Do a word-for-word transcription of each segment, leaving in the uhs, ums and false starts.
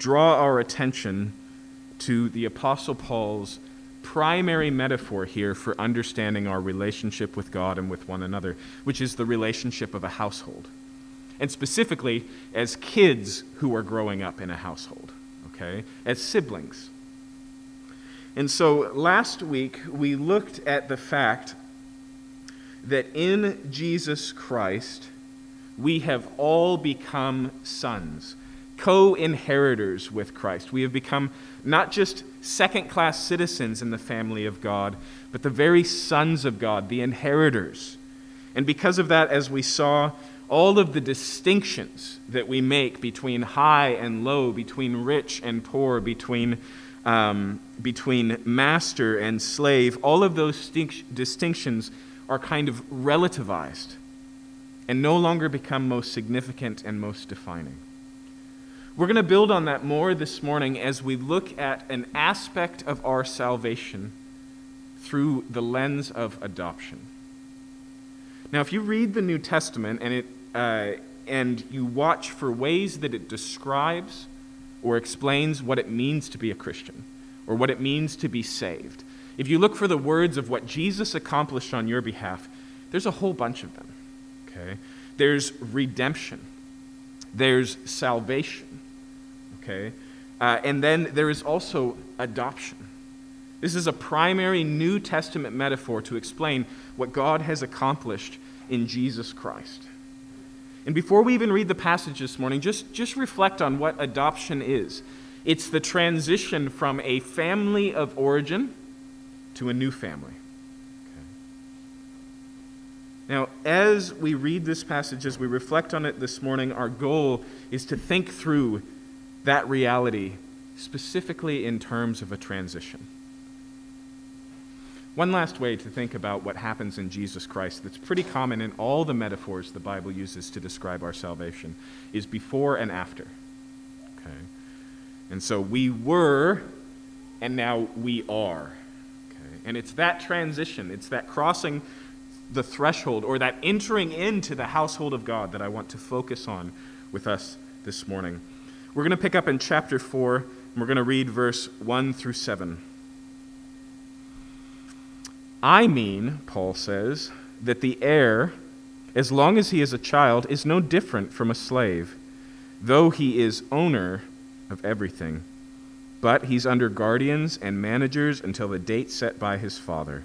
draw our attention to the Apostle Paul's primary metaphor here for understanding our relationship with God and with one another, which is the relationship of a household. And specifically, as kids who are growing up in a household, okay? As siblings. And so last week, we looked at the fact that in Jesus Christ, we have all become sons, co-inheritors with Christ. We have become not just second-class citizens in the family of God, but the very sons of God, the inheritors. And because of that, as we saw, all of the distinctions that we make between high and low, between rich and poor, between um, between master and slave, all of those distinctions are kind of relativized and no longer become most significant and most defining. We're going to build on that more this morning as we look at an aspect of our salvation through the lens of adoption. Now, if you read the New Testament and it uh, and you watch for ways that it describes or explains what it means to be a Christian or what it means to be saved, if you look for the words of what Jesus accomplished on your behalf, there's a whole bunch of them, okay? There's redemption. There's salvation. Okay? Uh, and then there is also adoption. This is a primary New Testament metaphor to explain what God has accomplished in Jesus Christ. And before we even read the passage this morning, just, just reflect on what adoption is. It's the transition from a family of origin to a new family. Okay. Now, as we read this passage, as we reflect on it this morning, our goal is to think through that reality, specifically in terms of a transition. One last way to think about what happens in Jesus Christ that's pretty common in all the metaphors the Bible uses to describe our salvation is before and after. Okay? And so we were, and now we are. Okay? And it's that transition, it's that crossing the threshold or that entering into the household of God that I want to focus on with us this morning. We're going to pick up in chapter four, and we're going to read verse one through seven. I mean, Paul says, that the heir, as long as he is a child, is no different from a slave, though he is owner of everything. But he's under guardians and managers until the date set by his father.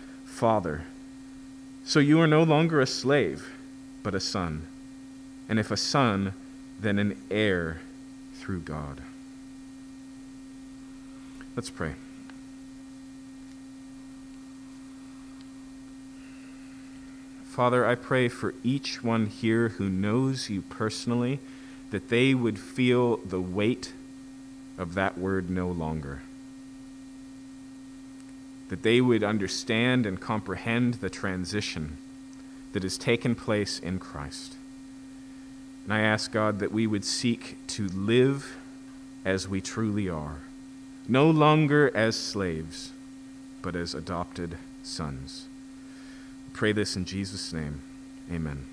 Father. So you are no longer a slave, but a son. And if a son, then an heir through God. Let's pray. Father, I pray for each one here who knows you personally, that they would feel the weight of that word no longer. That they would understand and comprehend the transition that has taken place in Christ. And I ask, God, that we would seek to live as we truly are, no longer as slaves, but as adopted sons. Pray this in Jesus' name. Amen.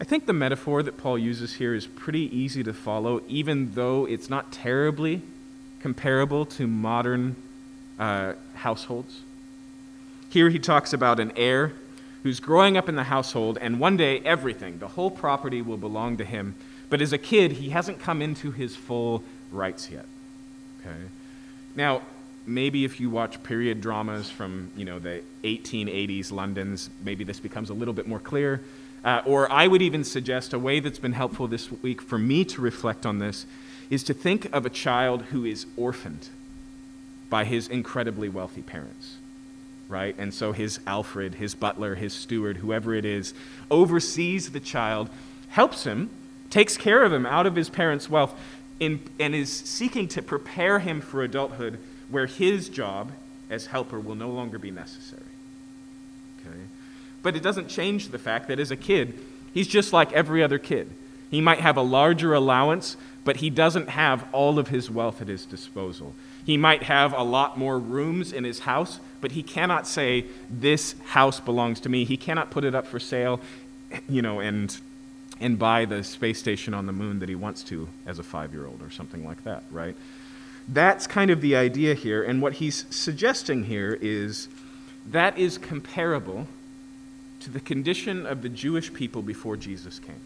I think the metaphor that Paul uses here is pretty easy to follow, even though it's not terribly comparable to modern uh, households. Here he talks about an heir who's growing up in the household, and one day everything, the whole property, will belong to him. But as a kid, he hasn't come into his full rights yet. Okay? Now, maybe if you watch period dramas from, you know, the eighteen eighties Londons, maybe this becomes a little bit more clear. Uh, or I would even suggest a way that's been helpful this week for me to reflect on this is to think of a child who is orphaned by his incredibly wealthy parents. right? And so his Alfred, his butler, his steward, whoever it is, oversees the child, helps him, takes care of him out of his parents' wealth, in, and is seeking to prepare him for adulthood where his job as helper will no longer be necessary. Okay? But it doesn't change the fact that as a kid, he's just like every other kid. He might have a larger allowance, but he doesn't have all of his wealth at his disposal. He might have a lot more rooms in his house, but he cannot say, this house belongs to me. He cannot put it up for sale, you know, and and buy the space station on the moon that he wants to as a five-year-old or something like that, right? That's kind of the idea here, and what he's suggesting here is that is comparable to the condition of the Jewish people before Jesus came.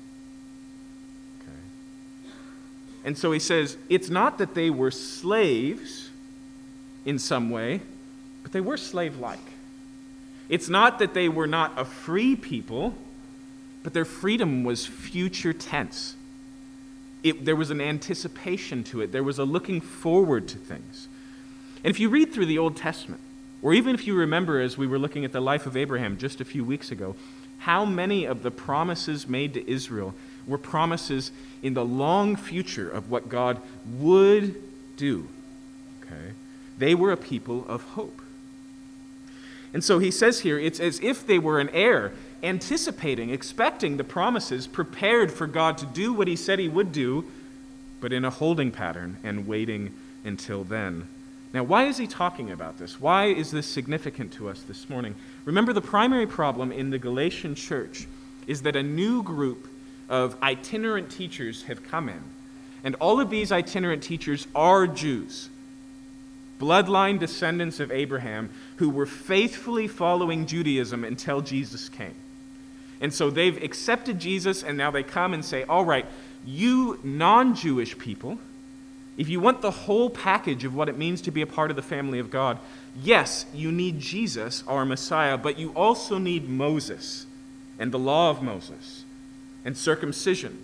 And so he says, it's not that they were slaves in some way, but they were slave-like. It's not that they were not a free people, but their freedom was future tense. It, there was an anticipation to it. There was a looking forward to things. And if you read through the Old Testament, or even if you remember as we were looking at the life of Abraham just a few weeks ago, how many of the promises made to Israel were promises in the long future of what God would do. Okay? They were a people of hope. And so he says here, it's as if they were an heir, anticipating, expecting the promises, prepared for God to do what he said he would do, but in a holding pattern and waiting until then. Now, why is he talking about this? Why is this significant to us this morning? Remember, the primary problem in the Galatian church is that a new group of itinerant teachers have come in. And all of these itinerant teachers are Jews, bloodline descendants of Abraham, who were faithfully following Judaism until Jesus came. And so they've accepted Jesus, and now they come and say, all right, you non-Jewish people, if you want the whole package of what it means to be a part of the family of God, yes, you need Jesus, our Messiah, but you also need Moses and the law of Moses, and circumcision,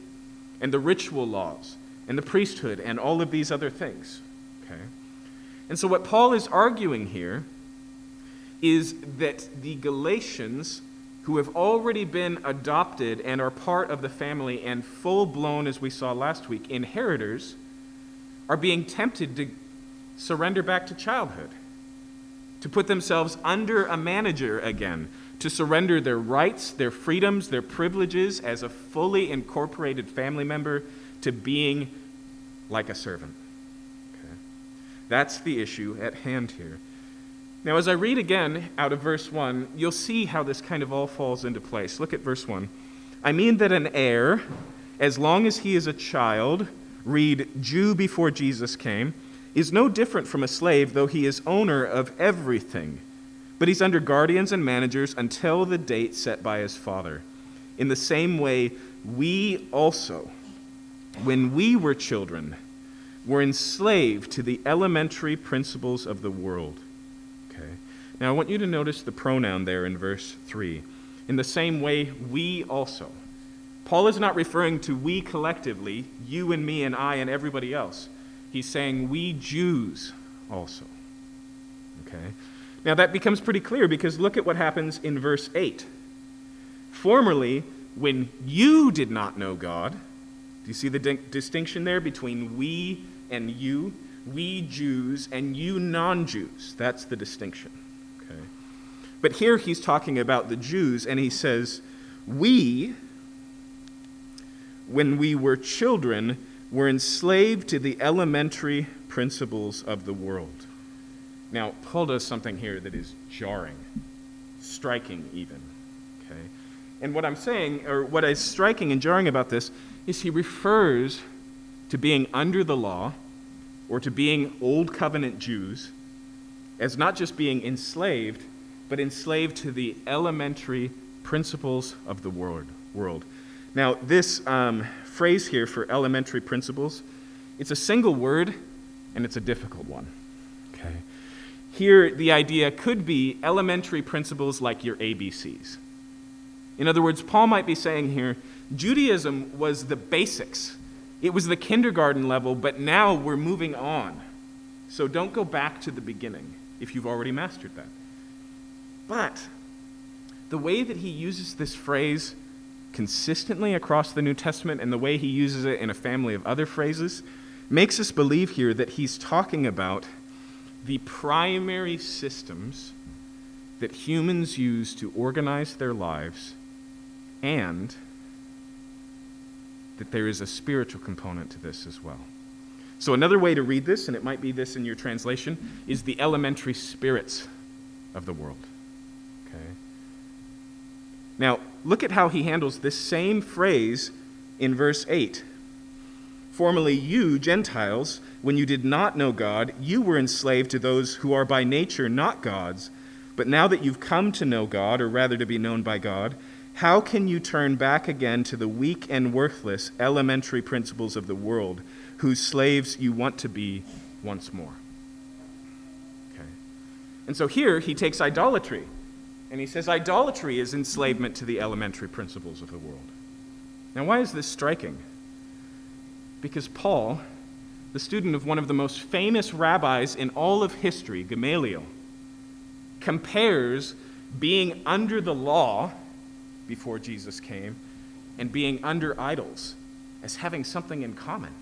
and the ritual laws, and the priesthood, and all of these other things. Okay? And so what Paul is arguing here is that the Galatians, who have already been adopted and are part of the family and full-blown, as we saw last week, inheritors, are being tempted to surrender back to childhood, to put themselves under a manager again, to surrender their rights, their freedoms, their privileges as a fully incorporated family member to being like a servant. Okay? That's the issue at hand here. Now, as I read again out of verse one, you'll see how this kind of all falls into place. Look at verse one. I mean that an heir, as long as he is a child, read Jew before Jesus came, is no different from a slave, though he is owner of everything. But he's under guardians and managers until the date set by his father. In the same way, we also, when we were children, were enslaved to the elementary principles of the world. Okay. Now I want you to notice the pronoun there in verse three. In the same way, we also. Paul is not referring to we collectively, you and me and I and everybody else. He's saying we Jews also. Okay. Now that becomes pretty clear because look at what happens in verse eight. Formerly, when you did not know God, do you see the di- distinction there between we and you? We Jews and you non-Jews. That's the distinction. Okay. But here he's talking about the Jews and he says, we, when we were children, were enslaved to the elementary principles of the world. Now, Paul does something here that is jarring, striking even. Okay? And what I'm saying, or what is striking and jarring about this, is he refers to being under the law or to being Old Covenant Jews as not just being enslaved, but enslaved to the elementary principles of the world. Now, this um, phrase here for elementary principles, it's a single word, and it's a difficult one. Okay? Here, the idea could be elementary principles like your A B Cs. In other words, Paul might be saying here, Judaism was the basics. It was the kindergarten level, but now we're moving on. So don't go back to the beginning if you've already mastered that. But the way that he uses this phrase consistently across the New Testament and the way he uses it in a family of other phrases makes us believe here that he's talking about the primary systems that humans use to organize their lives, and that there is a spiritual component to this as well. So another way to read this, and it might be this in your translation, is the elementary spirits of the world. Okay. Now, look at how he handles this same phrase in verse eight. Formerly you, Gentiles, when you did not know God, you were enslaved to those who are by nature not gods. But now that you've come to know God, or rather to be known by God, how can you turn back again to the weak and worthless elementary principles of the world, whose slaves you want to be once more? Okay. And so here he takes idolatry, and he says idolatry is enslavement to the elementary principles of the world. Now, why is this striking? Because Paul, the student of one of the most famous rabbis in all of history, Gamaliel, compares being under the law before Jesus came and being under idols as having something in common.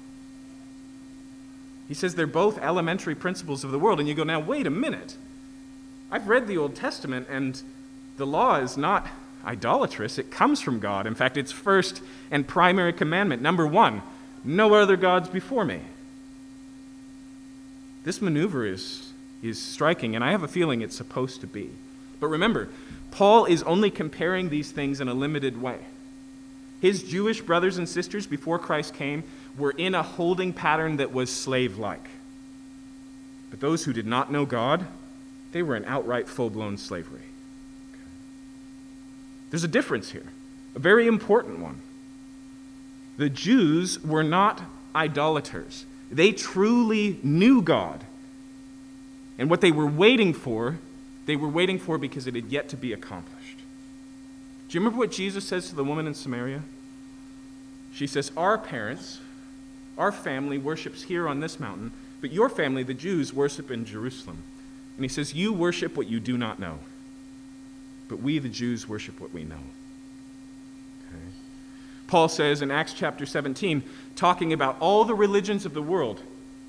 He says they're both elementary principles of the world. And you go, now, wait a minute. I've read the Old Testament, and the law is not idolatrous. It comes from God. In fact, it's first and primary commandment. Number one, no other gods before me. This maneuver is, is striking, and I have a feeling it's supposed to be. But remember, Paul is only comparing these things in a limited way. His Jewish brothers and sisters before Christ came were in a holding pattern that was slave-like. But those who did not know God, they were in outright full-blown slavery. Okay. There's a difference here, a very important one. The Jews were not idolaters. They truly knew God. And what they were waiting for, they were waiting for because it had yet to be accomplished. Do you remember what Jesus says to the woman in Samaria? She says, our parents, our family worships here on this mountain, but your family, the Jews, worship in Jerusalem. And he says, you worship what you do not know, but we, the Jews, worship what we know. Okay. Paul says in Acts chapter seventeen, talking about all the religions of the world,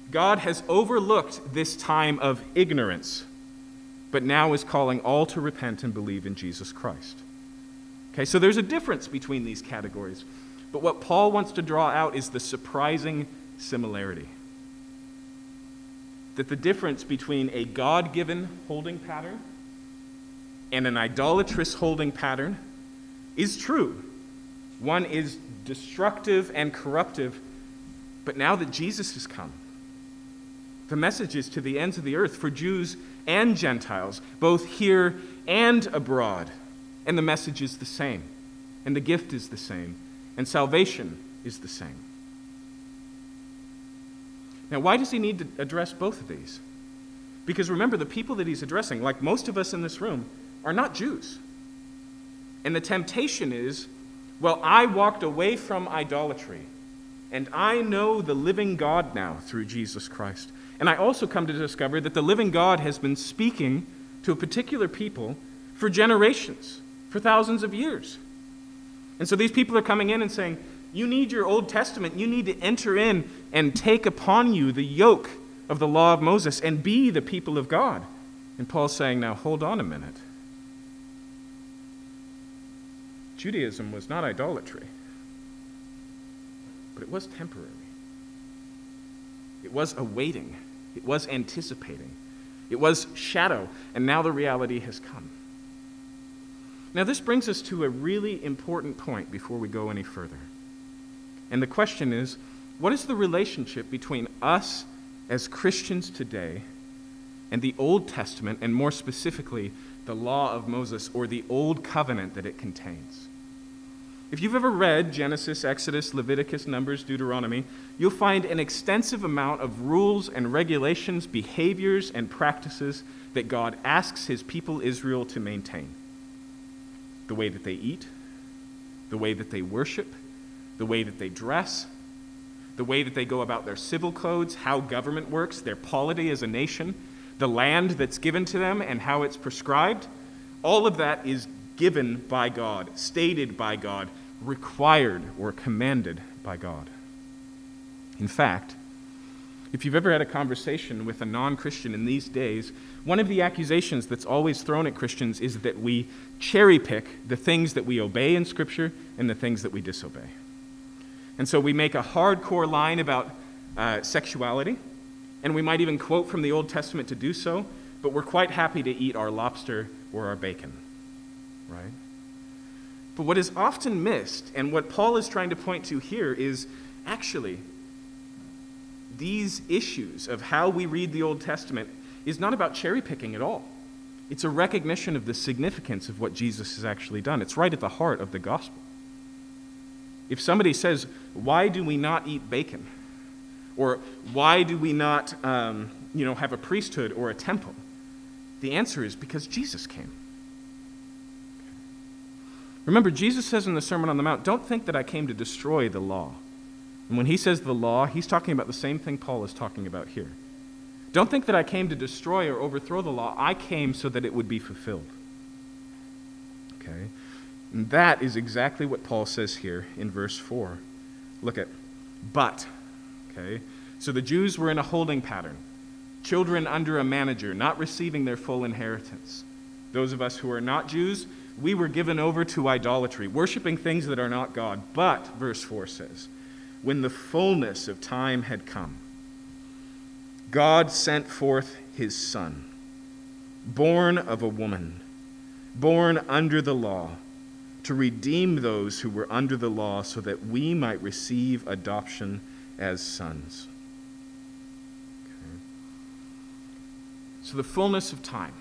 God has overlooked this time of ignorance, but now is calling all to repent and believe in Jesus Christ. Okay, so there's a difference between these categories. But what Paul wants to draw out is the surprising similarity. That the difference between a God-given holding pattern and an idolatrous holding pattern is true. One is destructive and corruptive, but now that Jesus has come, the message is to the ends of the earth for Jews and Gentiles, both here and abroad. And the message is the same, and the gift is the same, and salvation is the same. Now, why does he need to address both of these? Because remember, the people that he's addressing, like most of us in this room, are not Jews. And the temptation is, well, I walked away from idolatry, and I know the living God now through Jesus Christ. And I also come to discover that the living God has been speaking to a particular people for generations, for thousands of years. And so these people are coming in and saying, you need your Old Testament. You need to enter in and take upon you the yoke of the law of Moses and be the people of God. And Paul's saying, now hold on a minute. Judaism was not idolatry, but it was temporary. It was awaiting. It was anticipating. It was shadow, and now the reality has come. Now, this brings us to a really important point before we go any further. And the question is, what is the relationship between us as Christians today and the Old Testament, and more specifically, the law of Moses or the Old Covenant that it contains? If you've ever read Genesis, Exodus, Leviticus, Numbers, Deuteronomy, you'll find an extensive amount of rules and regulations, behaviors, and practices that God asks his people Israel to maintain. The way that they eat, the way that they worship, the way that they dress, the way that they go about their civil codes, how government works, their polity as a nation, the land that's given to them and how it's prescribed. All of that is given by God, stated by God, required or commanded by God. In fact, if you've ever had a conversation with a non-Christian in these days, one of the accusations that's always thrown at Christians is that we cherry-pick the things that we obey in Scripture and the things that we disobey. And so we make a hardcore line about uh, sexuality, and we might even quote from the Old Testament to do so, but we're quite happy to eat our lobster or our bacon, right? But what is often missed, and what Paul is trying to point to here, is actually these issues of how we read the Old Testament is not about cherry-picking at all. It's a recognition of the significance of what Jesus has actually done. It's right at the heart of the gospel. If somebody says, why do we not eat bacon? Or why do we not um, you know, have a priesthood or a temple? The answer is because Jesus came. Remember, Jesus says in the Sermon on the Mount, don't think that I came to destroy the law. And when he says the law, he's talking about the same thing Paul is talking about here. Don't think that I came to destroy or overthrow the law. I came so that it would be fulfilled. Okay? And that is exactly what Paul says here in verse four. Look at, but. Okay? So the Jews were in a holding pattern. Children under a manager, not receiving their full inheritance. Those of us who are not Jews, we were given over to idolatry, worshiping things that are not God. But, verse four says, when the fullness of time had come, God sent forth his Son, born of a woman, born under the law, to redeem those who were under the law so that we might receive adoption as sons. Okay. So the fullness of time.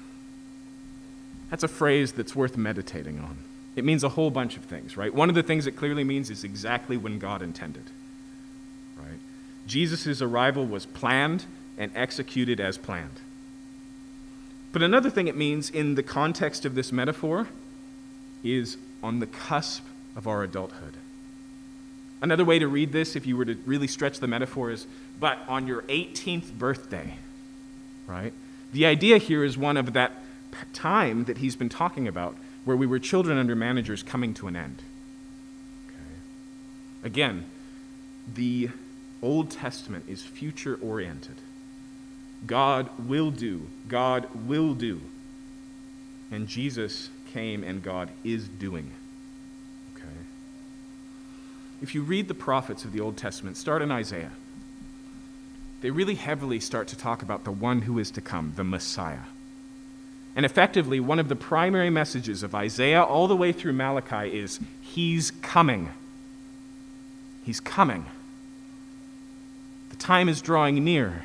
That's a phrase that's worth meditating on. It means a whole bunch of things, right? One of the things it clearly means is exactly when God intended. Right? Jesus' arrival was planned and executed as planned. But another thing it means in the context of this metaphor is on the cusp of our adulthood. Another way to read this, if you were to really stretch the metaphor, is, but on your eighteenth birthday, right? The idea here is one of that time that he's been talking about, where we were children under managers coming to an end. Okay. Again, the Old Testament is future-oriented. God will do. God will do. And Jesus came and God is doing. Okay. If you read the prophets of the Old Testament, start in Isaiah. They really heavily start to talk about the one who is to come, the Messiah. And effectively, one of the primary messages of Isaiah all the way through Malachi is, he's coming. He's coming. The time is drawing near.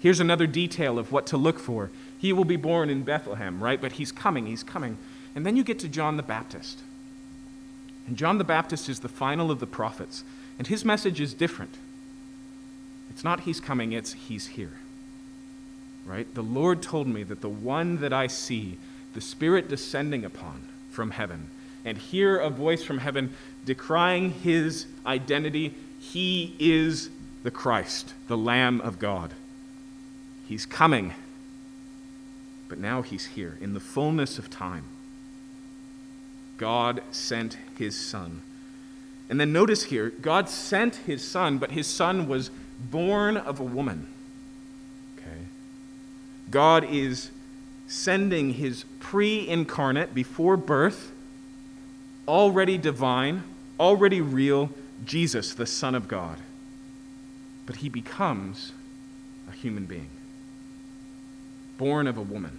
Here's another detail of what to look for. He will be born in Bethlehem, right? But he's coming, he's coming. And then you get to John the Baptist. And John the Baptist is the final of the prophets. And his message is different. It's not he's coming, it's he's here. Right? The Lord told me that the one that I see, the Spirit descending upon from heaven, and hear a voice from heaven decrying his identity, he is the Christ, the Lamb of God. He's coming, but now he's here in the fullness of time. God sent his Son. And then notice here, God sent his Son, but his Son was born of a woman. God is sending his pre-incarnate, before birth, already divine, already real, Jesus, the Son of God. But he becomes a human being, born of a woman.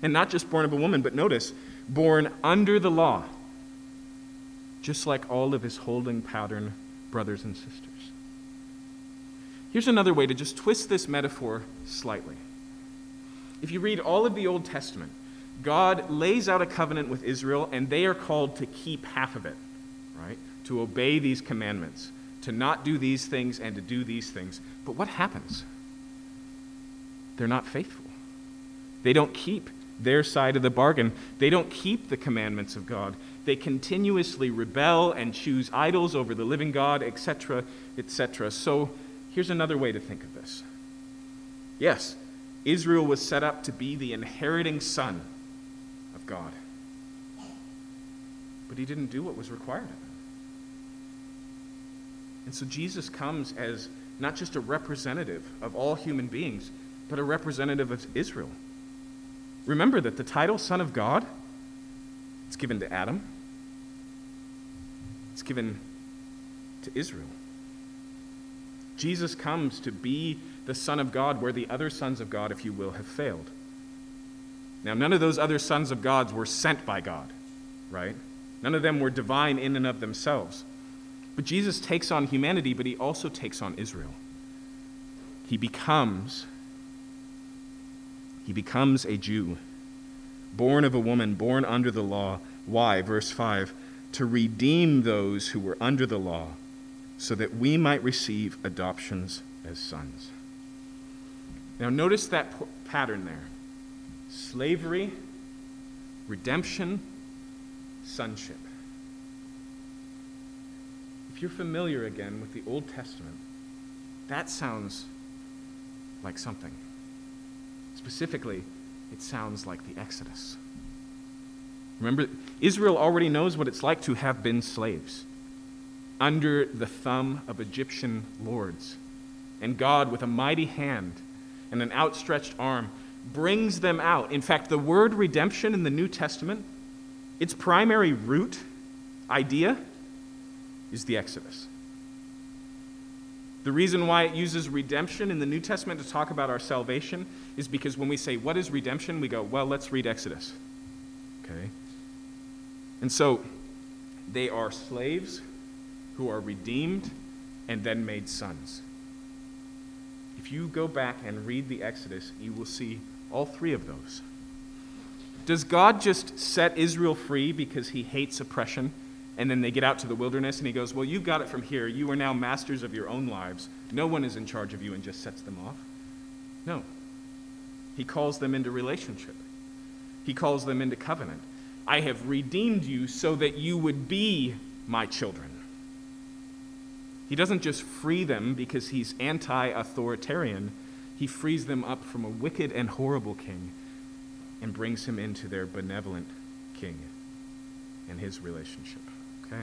And not just born of a woman, but notice, born under the law, just like all of his holding pattern brothers and sisters. Here's another way to just twist this metaphor slightly. If you read all of the Old Testament, God lays out a covenant with Israel, and they are called to keep half of it, right? To obey these commandments, to not do these things and to do these things. But what happens? They're not faithful. They don't keep their side of the bargain. They don't keep the commandments of God. They continuously rebel and choose idols over the living God, et cetera, et cetera. So here's another way to think of this. Yes, Israel was set up to be the inheriting son God. But he didn't do what was required of him. And so Jesus comes as not just a representative of all human beings, but a representative of Israel. Remember that the title Son of God, it's given to Adam. It's given to Israel. Jesus comes to be the Son of God where the other sons of God, if you will, have failed. Now, none of those other sons of God were sent by God, right? None of them were divine in and of themselves. But Jesus takes on humanity, but he also takes on Israel. He becomes, he becomes a Jew, born of a woman, born under the law. Why? Verse five, to redeem those who were under the law, so that we might receive adoptions as sons. Now notice that p- pattern there. Slavery, redemption, sonship. If you're familiar again with the Old Testament, that sounds like something. Specifically, it sounds like the Exodus. Remember, Israel already knows what it's like to have been slaves, under the thumb of Egyptian lords. And God, with a mighty hand and an outstretched arm, brings them out. In fact, the word redemption in the New Testament, its primary root idea is the Exodus. The reason why it uses redemption in the New Testament to talk about our salvation is because when we say, what is redemption? We go, well, let's read Exodus. Okay? And so, they are slaves who are redeemed and then made sons. If you go back and read the Exodus, you will see all three of those. Does God just set Israel free because he hates oppression, and then they get out to the wilderness and he goes, well, you got it from here. You are now masters of your own lives. No one is in charge of you, and just sets them off? No. He calls them into relationship. He calls them into covenant. I have redeemed you so that you would be my children. He doesn't just free them because he's anti-authoritarian. He frees them up from a wicked and horrible king and brings him into their benevolent king and his relationship. Okay?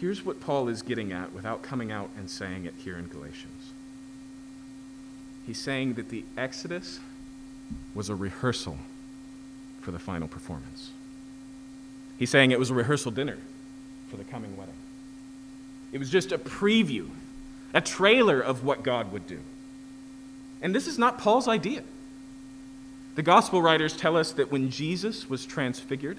Here's what Paul is getting at without coming out and saying it here in Galatians. He's saying that the Exodus was a rehearsal for the final performance. He's saying it was a rehearsal dinner for the coming wedding. It was just a preview, a trailer of what God would do. And this is not Paul's idea. The gospel writers tell us that when Jesus was transfigured,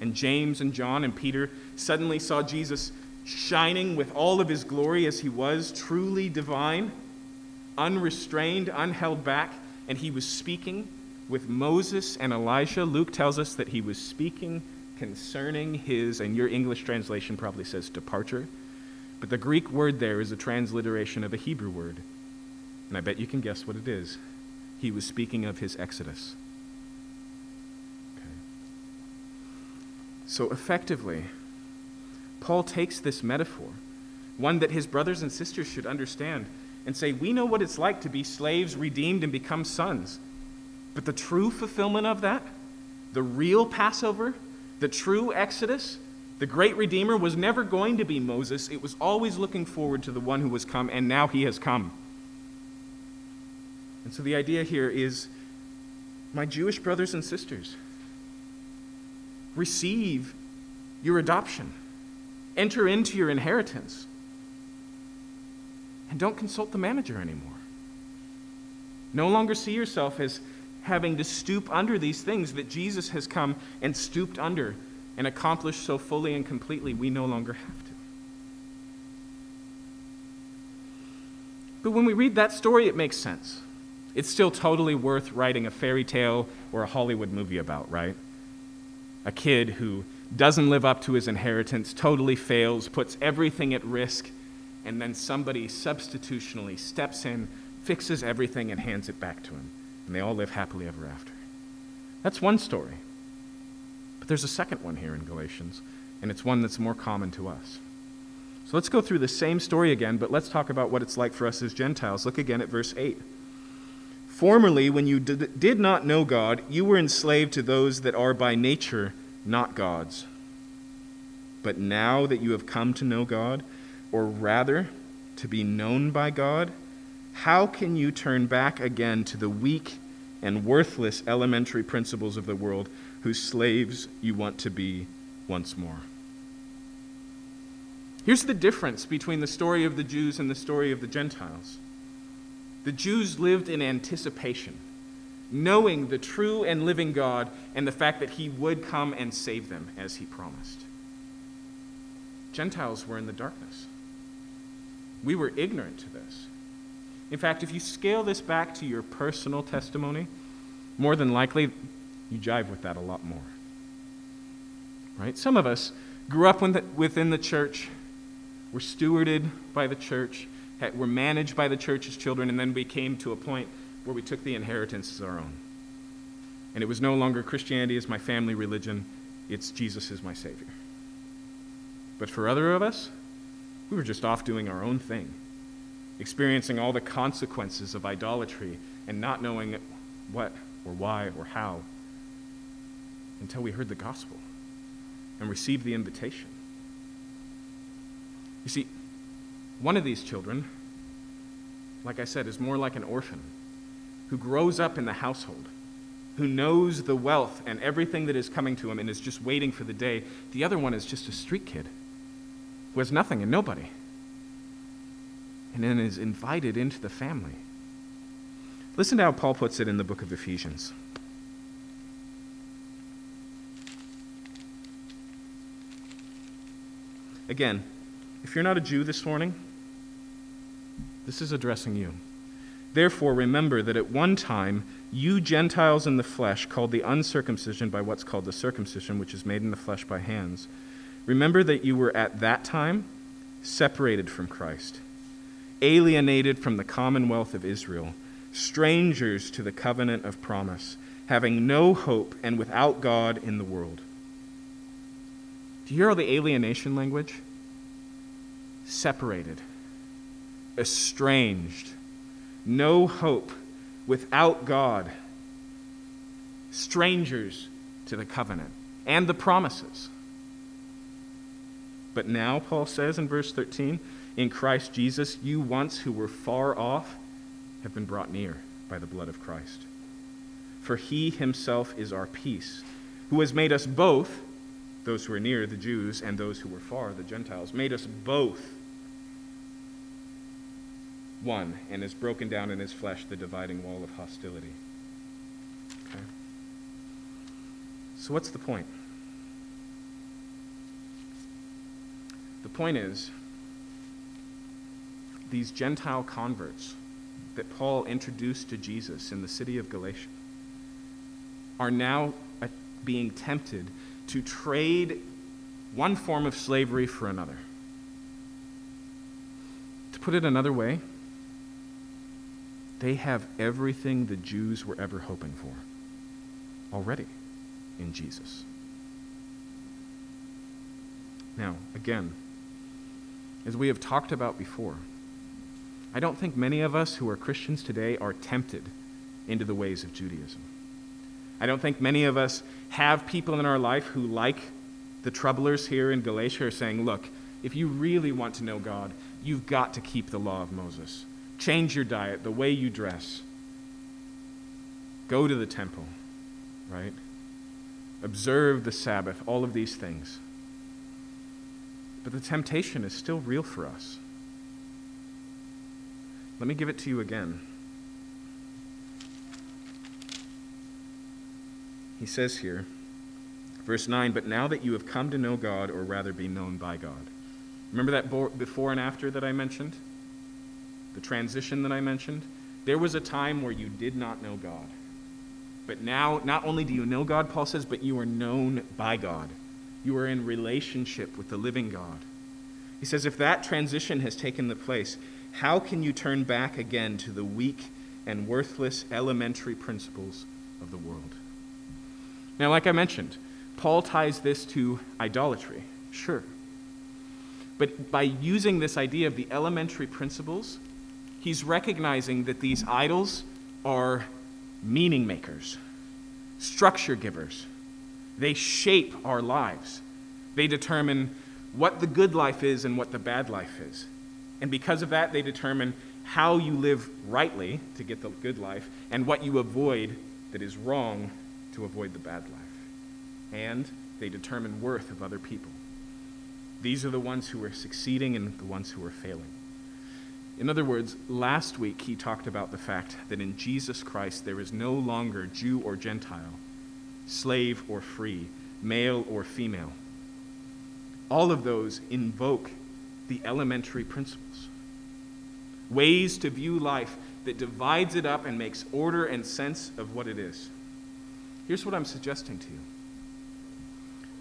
and James and John and Peter suddenly saw Jesus shining with all of his glory as he was, truly divine, unrestrained, unheld back, and he was speaking with Moses and Elijah. Luke tells us that he was speaking concerning his, and your English translation probably says departure, but the Greek word there is a transliteration of a Hebrew word. And I bet you can guess what it is. He was speaking of his exodus. Okay. So effectively, Paul takes this metaphor, one that his brothers and sisters should understand, and say, we know what it's like to be slaves, redeemed, and become sons. But the true fulfillment of that, the real Passover, the true Exodus, the great Redeemer, was never going to be Moses. It was always looking forward to the one who was come, and now he has come. And so the idea here is, my Jewish brothers and sisters, receive your adoption. Enter into your inheritance. And don't consult the manager anymore. No longer see yourself as having to stoop under these things that Jesus has come and stooped under and accomplished so fully and completely, we no longer have to. But when we read that story, it makes sense. It's still totally worth writing a fairy tale or a Hollywood movie about, right? A kid who doesn't live up to his inheritance, totally fails, puts everything at risk, and then somebody substitutionally steps in, fixes everything, and hands it back to him. And they all live happily ever after. That's one story. But there's a second one here in Galatians, and it's one that's more common to us. So let's go through the same story again, but let's talk about what it's like for us as Gentiles. Look again at verse eight. Formerly, when you d- did not know God, you were enslaved to those that are by nature not God's. But now that you have come to know God, or rather to be known by God, how can you turn back again to the weak and worthless elementary principles of the world, whose slaves you want to be once more? Here's the difference between the story of the Jews and the story of the Gentiles. The Jews lived in anticipation, knowing the true and living God and the fact that he would come and save them as he promised. Gentiles were in the darkness. We were ignorant to this. In fact, if you scale this back to your personal testimony, more than likely you jive with that a lot more. Right? Some of us grew up within the church, were stewarded by the church, were managed by the church as children, and then we came to a point where we took the inheritance as our own. And it was no longer Christianity is my family religion, it's Jesus is my Savior. But for other of us, we were just off doing our own thing, experiencing all the consequences of idolatry and not knowing what or why or how until we heard the gospel and received the invitation. You see, one of these children, like I said, is more like an orphan who grows up in the household, who knows the wealth and everything that is coming to him and is just waiting for the day. The other one is just a street kid who has nothing and nobody, and then is invited into the family. Listen to how Paul puts it in the book of Ephesians. Again, if you're not a Jew this morning, this is addressing you. Therefore, remember that at one time, you Gentiles in the flesh, called the uncircumcision by what's called the circumcision, which is made in the flesh by hands. Remember that you were at that time separated from Christ, alienated from the commonwealth of Israel, strangers to the covenant of promise, having no hope and without God in the world. Do you hear all the alienation language? Separated, estranged, no hope, without God, strangers to the covenant and the promises. But now, Paul says in verse thirteen, in Christ Jesus, you once who were far off have been brought near by the blood of Christ. For he himself is our peace, who has made us both, those who were near, the Jews, and those who were far, the Gentiles, made us both one, and has broken down in his flesh the dividing wall of hostility. Okay. So what's the point? The point is, these Gentile converts that Paul introduced to Jesus in the city of Galatia are now being tempted to trade one form of slavery for another. To put it another way, they have everything the Jews were ever hoping for already in Jesus. Now, again, as we have talked about before, I don't think many of us who are Christians today are tempted into the ways of Judaism. I don't think many of us have people in our life who, like the troublers here in Galatia, are saying, look, if you really want to know God, you've got to keep the law of Moses. Change your diet, the way you dress. Go to the temple, right? Observe the Sabbath, all of these things. But the temptation is still real for us. Let me give it to you again. He says here, verse nine, but now that you have come to know God, or rather be known by God. Remember that bo- before and after that I mentioned? The transition that I mentioned? There was a time where you did not know God. But now, not only do you know God, Paul says, but you are known by God. You are in relationship with the living God. He says, if that transition has taken the place, how can you turn back again to the weak and worthless elementary principles of the world? Now, like I mentioned, Paul ties this to idolatry, sure. But by using this idea of the elementary principles, he's recognizing that these idols are meaning makers, structure givers. They shape our lives. They determine what the good life is and what the bad life is. And because of that, they determine how you live rightly to get the good life and what you avoid that is wrong to avoid the bad life. And they determine worth of other people. These are the ones who are succeeding and the ones who are failing. In other words, last week he talked about the fact that in Jesus Christ there is no longer Jew or Gentile, slave or free, male or female. All of those invoke the elementary principles, ways to view life that divides it up and makes order and sense of what it is. Here's what I'm suggesting to you,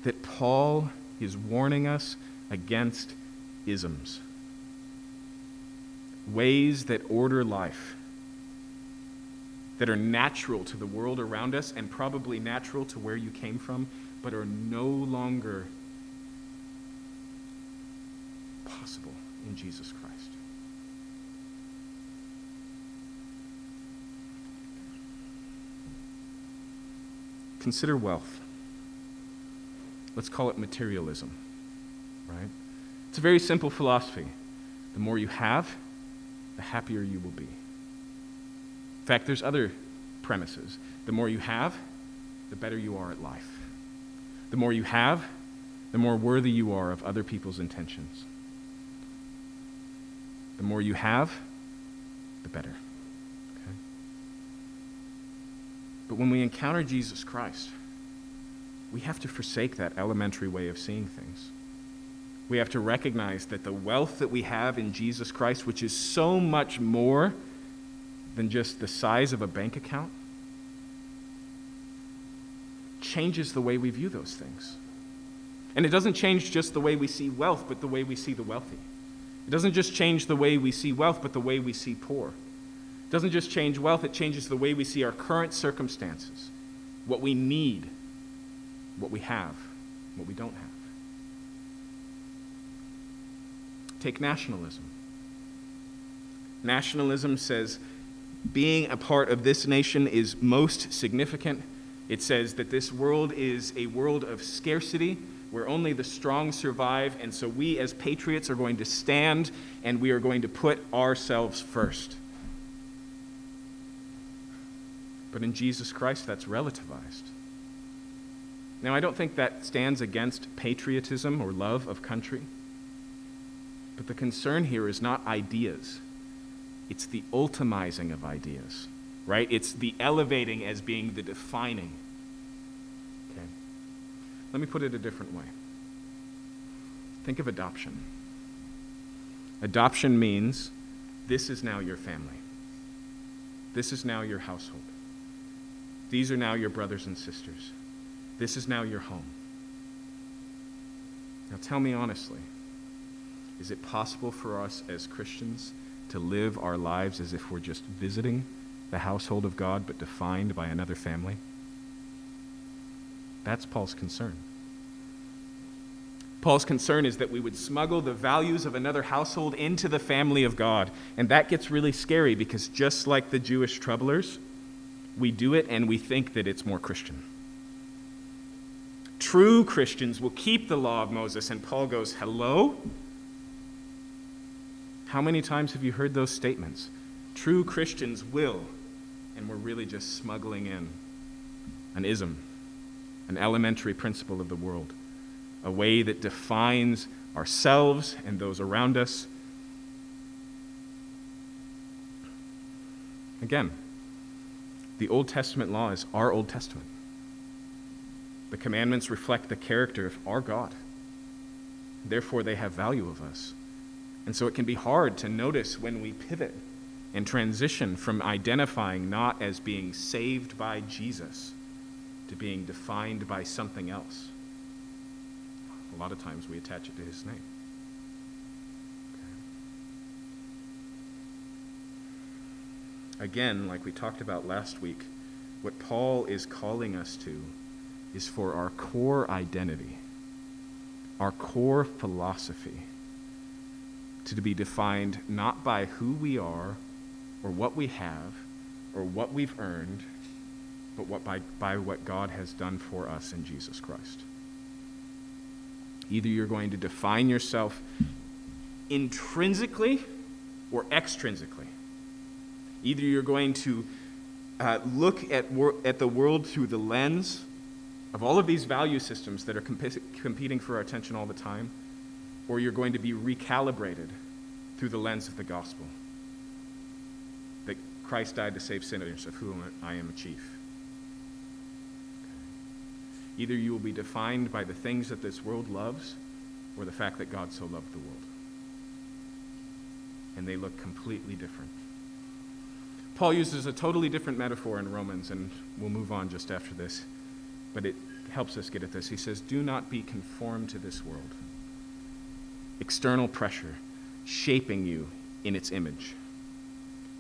that Paul is warning us against isms, ways that order life, that are natural to the world around us and probably natural to where you came from, but are no longer possible in Jesus Christ. Consider wealth. Let's call it materialism, right? It's a very simple philosophy. The more you have, the happier you will be. In fact, there's other premises. The more you have, the better you are at life. The more you have, the more worthy you are of other people's intentions. The more you have, the better. Okay? But when we encounter Jesus Christ, we have to forsake that elementary way of seeing things. We have to recognize that the wealth that we have in Jesus Christ, which is so much more than just the size of a bank account, changes the way we view those things. And it doesn't change just the way we see wealth, but the way we see the wealthy. It doesn't just change the way we see wealth, but the way we see poor. It doesn't just change wealth, it changes the way we see our current circumstances, what we need, what we have, what we don't have. Take nationalism. Nationalism says being a part of this nation is most significant. It says that this world is a world of scarcity where only the strong survive, and so we as patriots are going to stand and we are going to put ourselves first. But in Jesus Christ, that's relativized. Now, I don't think that stands against patriotism or love of country. But the concern here is not ideas. It's the ultimizing of ideas, right? It's the elevating as being the defining. Okay. Let me put it a different way. Think of adoption. Adoption means this is now your family. This is now your household. These are now your brothers and sisters. This is now your home. Now tell me honestly, is it possible for us as Christians to live our lives as if we're just visiting the household of God but defined by another family? That's Paul's concern. Paul's concern is that we would smuggle the values of another household into the family of God. And that gets really scary because just like the Jewish troublers, we do it and we think that it's more Christian. True Christians will keep the law of Moses. And Paul goes, hello? How many times have you heard those statements? True Christians will, and we're really just smuggling in an ism, an elementary principle of the world, a way that defines ourselves and those around us. Again, the Old Testament law is our Old Testament. The commandments reflect the character of our God. Therefore, they have value of us. And so it can be hard to notice when we pivot and transition from identifying not as being saved by Jesus to being defined by something else. A lot of times we attach it to his name. Okay. Again, like we talked about last week, what Paul is calling us to is for our core identity, our core philosophy, to be defined not by who we are or what we have or what we've earned, but what by, by what God has done for us in Jesus Christ. Either you're going to define yourself intrinsically or extrinsically. Either you're going to uh, look at, wor- at the world through the lens of all of these value systems that are comp- competing for our attention all the time, or you're going to be recalibrated through the lens of the gospel. That Christ died to save sinners, of whom I am a chief. Either you will be defined by the things that this world loves, or the fact that God so loved the world. And they look completely different. Paul uses a totally different metaphor in Romans, and we'll move on just after this, but it helps us get at this. He says, do not be conformed to this world. External pressure shaping you in its image,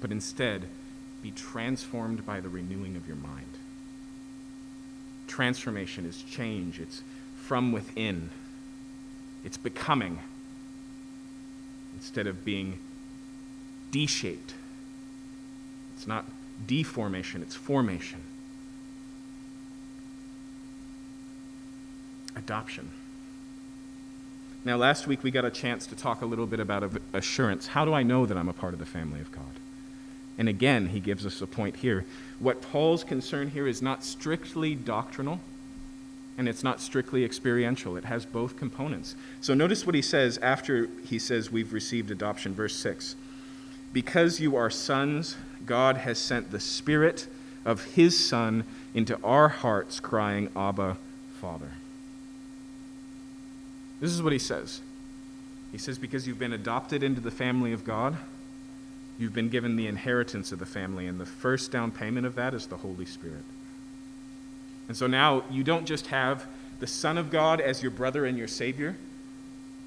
but instead be transformed by the renewing of your mind. Transformation is change. It's from within. It's becoming instead of being de-shaped. It's not deformation, it's formation. Adoption. Now, last week we got a chance to talk a little bit about assurance. How do I know that I'm a part of the family of God? And again, he gives us a point here. What Paul's concern here is not strictly doctrinal, and it's not strictly experiential. It has both components. So notice what he says after he says we've received adoption, verse six. Because you are sons, God has sent the Spirit of His Son into our hearts, crying, Abba, Father. This is what he says. He says, because you've been adopted into the family of God, you've been given the inheritance of the family, and the first down payment of that is the Holy Spirit. And so now you don't just have the Son of God as your brother and your Savior.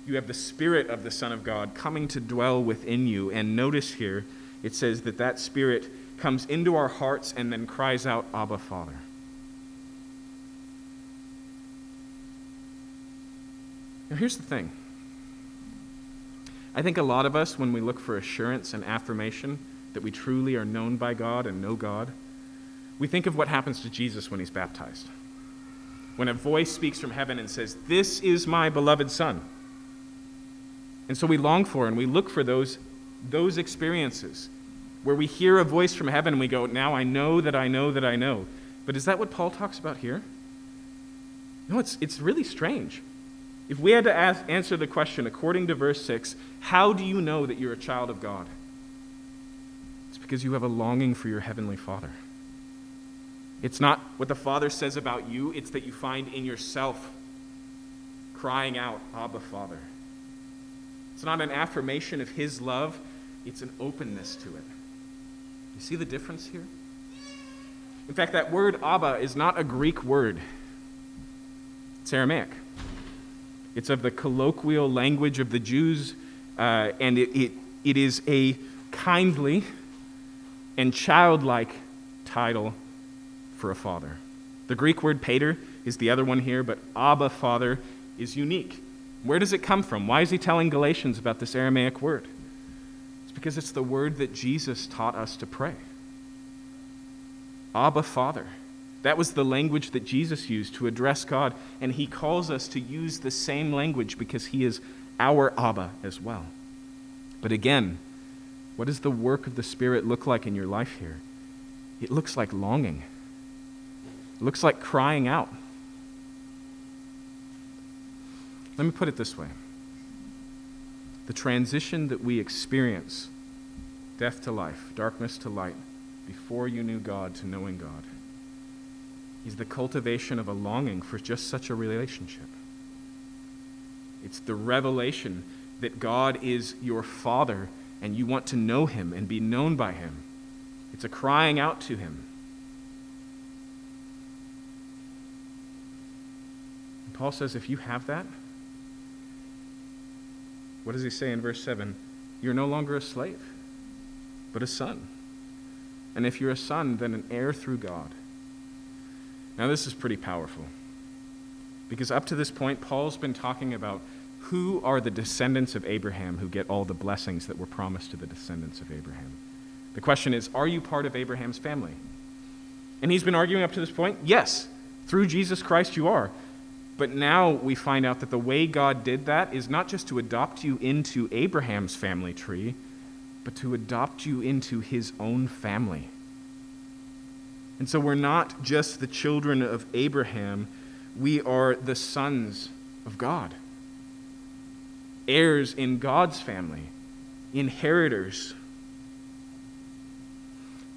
You have the Spirit of the Son of God coming to dwell within you. And notice here, it says that that Spirit comes into our hearts and then cries out, Abba, Father. Now here's the thing. I think a lot of us, when we look for assurance and affirmation that we truly are known by God and know God, we think of what happens to Jesus when he's baptized. When a voice speaks from heaven and says, this is my beloved Son. And so we long for and we look for those, those experiences where we hear a voice from heaven and we go, now I know that I know that I know. But is that what Paul talks about here? No, it's, it's really strange. If we had to ask, answer the question, according to verse six, how do you know that you're a child of God? It's because you have a longing for your heavenly Father. It's not what the Father says about you, it's that you find in yourself crying out, Abba, Father. It's not an affirmation of His love, it's an openness to it. You see the difference here? In fact, that word Abba is not a Greek word. It's Aramaic. It's of the colloquial language of the Jews, uh, and it, it it is a kindly and childlike title for a father. The Greek word pater is the other one here, but Abba, Father, is unique. Where does it come from? Why is he telling Galatians about this Aramaic word? It's because it's the word that Jesus taught us to pray. Abba, Father. That was the language that Jesus used to address God, and he calls us to use the same language because he is our Abba as well. But again, what does the work of the Spirit look like in your life here? It looks like longing. It looks like crying out. Let me put it this way. The transition that we experience, death to life, darkness to light, before you knew God to knowing God, is the cultivation of a longing for just such a relationship. It's the revelation that God is your Father and you want to know Him and be known by Him. It's a crying out to Him. And Paul says, if you have that, what does he say in verse seven? You're no longer a slave, but a son. And if you're a son, then an heir through God. Now, this is pretty powerful, because up to this point, Paul's been talking about who are the descendants of Abraham who get all the blessings that were promised to the descendants of Abraham. The question is, are you part of Abraham's family? And he's been arguing up to this point, yes, through Jesus Christ you are. But now we find out that the way God did that is not just to adopt you into Abraham's family tree, but to adopt you into his own family. And so we're not just the children of Abraham, we are the sons of God. Heirs in God's family, inheritors.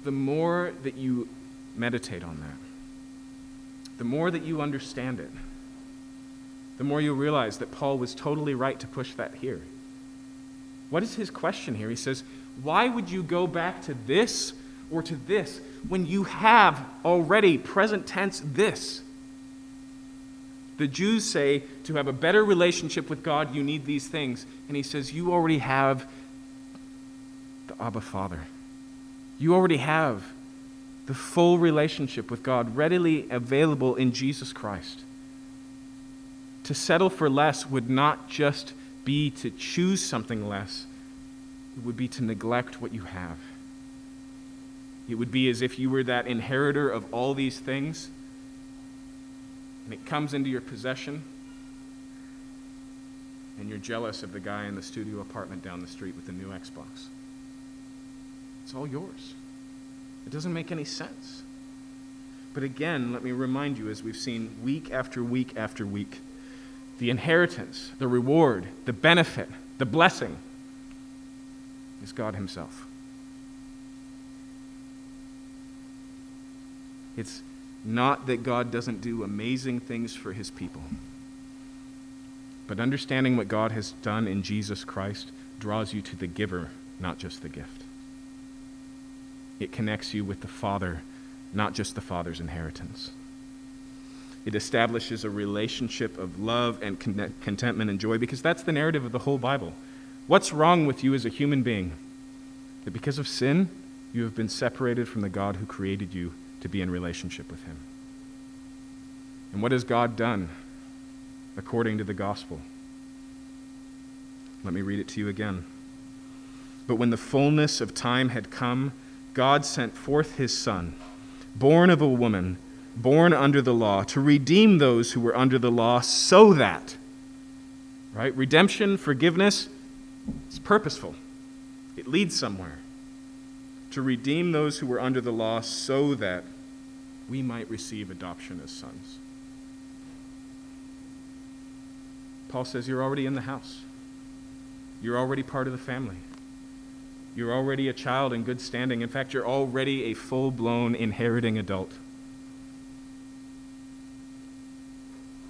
The more that you meditate on that, the more that you understand it, the more you'll realize that Paul was totally right to push that here. What is his question here? He says, why would you go back to this or to this when you have already, present tense, this? The Jews say to have a better relationship with God, you need these things. And he says, you already have the Abba Father. You already have the full relationship with God readily available in Jesus Christ. To settle for less would not just be to choose something less, it would be to neglect what you have. It would be as if you were that inheritor of all these things, and it comes into your possession, and you're jealous of the guy in the studio apartment down the street with the new Xbox. It's all yours. It doesn't make any sense. But again, let me remind you, as we've seen week after week after week, the inheritance, the reward, the benefit, the blessing is God himself. It's not that God doesn't do amazing things for his people, but understanding what God has done in Jesus Christ draws you to the giver, not just the gift. It connects you with the Father, not just the Father's inheritance. It establishes a relationship of love and contentment and joy, because that's the narrative of the whole Bible. What's wrong with you as a human being? That because of sin, you have been separated from the God who created you to be in relationship with him. And what has God done according to the gospel? Let me read it to you again. But when the fullness of time had come, God sent forth his Son, born of a woman, born under the law, to redeem those who were under the law, so that, right? Redemption, forgiveness, it's purposeful. It leads somewhere. To redeem those who were under the law, so that we might receive adoption as sons. Paul says you're already in the house. You're already part of the family. You're already a child in good standing. In fact, you're already a full-blown inheriting adult.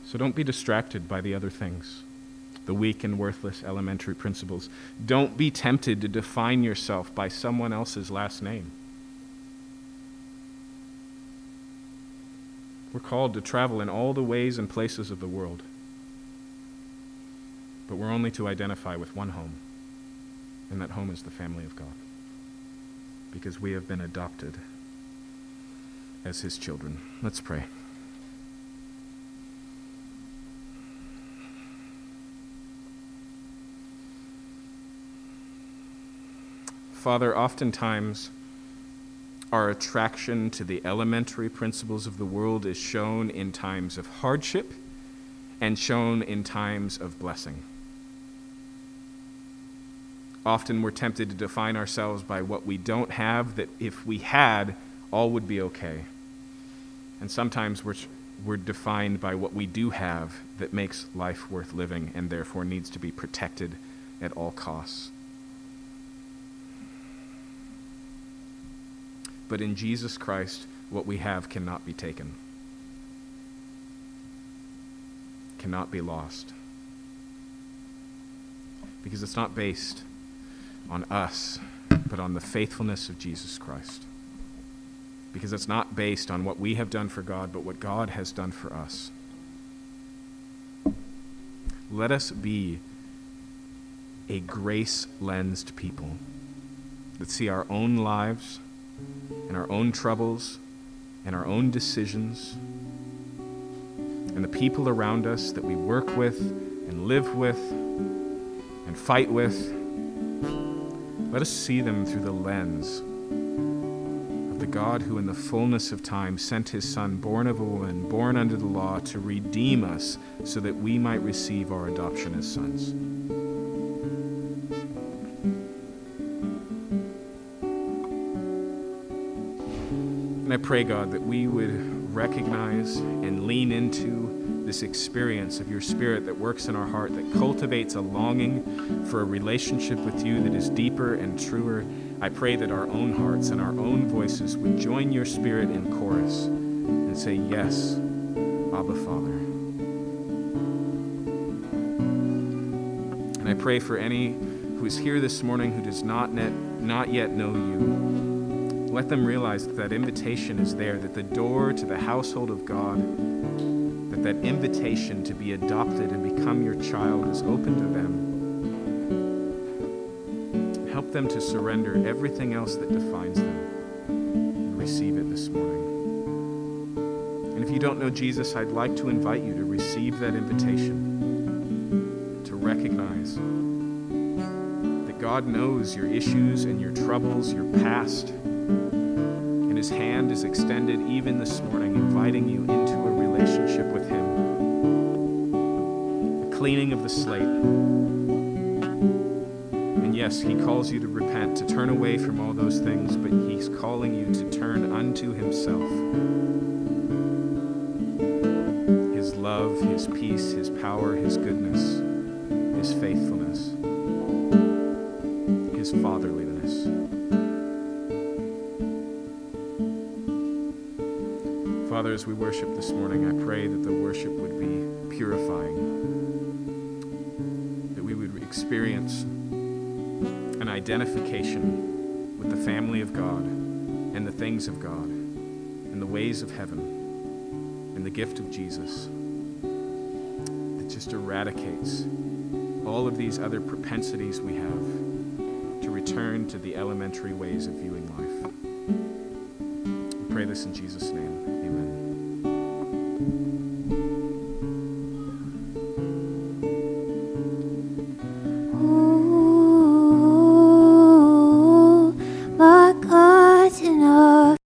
So don't be distracted by the other things, the weak and worthless elementary principles. Don't be tempted to define yourself by someone else's last name. We're called to travel in all the ways and places of the world, but we're only to identify with one home. And that home is the family of God, because we have been adopted as his children. Let's pray. Father, oftentimes our attraction to the elementary principles of the world is shown in times of hardship and shown in times of blessing. Often we're tempted to define ourselves by what we don't have, that if we had, all would be okay. And sometimes we're, we're defined by what we do have that makes life worth living and therefore needs to be protected at all costs. But in Jesus Christ, what we have cannot be taken, cannot be lost, because it's not based on us, but on the faithfulness of Jesus Christ. Because it's not based on what we have done for God, but what God has done for us. Let us be a grace-lensed people that see our own lives and our own troubles and our own decisions and the people around us that we work with and live with and fight with. Let us see them through the lens God who in the fullness of time sent his Son, born of a woman, born under the law, to redeem us so that we might receive our adoption as sons. And I pray, God, that we would recognize and lean into this experience of your Spirit that works in our heart, that cultivates a longing for a relationship with you that is deeper and truer. I pray that our own hearts and our own voices would join your Spirit in chorus and say, yes, Abba, Father. And I pray for any who is here this morning who does not yet, not yet know you. Let them realize that that invitation is there, that the door to the household of God, that that invitation to be adopted and become your child is open to them. Them to surrender everything else that defines them and receive it this morning. And if you don't know Jesus, I'd like to invite you to receive that invitation, to recognize that God knows your issues and your troubles, your past, and his hand is extended even this morning, inviting you into a relationship with him, a cleaning of the slate. Yes, he calls you to repent, to turn away from all those things, but he's calling you to turn unto himself. His love, his peace, his power, his goodness, his faithfulness, his fatherliness. Father, as we worship this morning, I pray that the worship would be purifying, that we would experience an identification with the family of God and the things of God and the ways of heaven and the gift of Jesus that just eradicates all of these other propensities we have to return to the elementary ways of viewing life. We pray this in Jesus' name.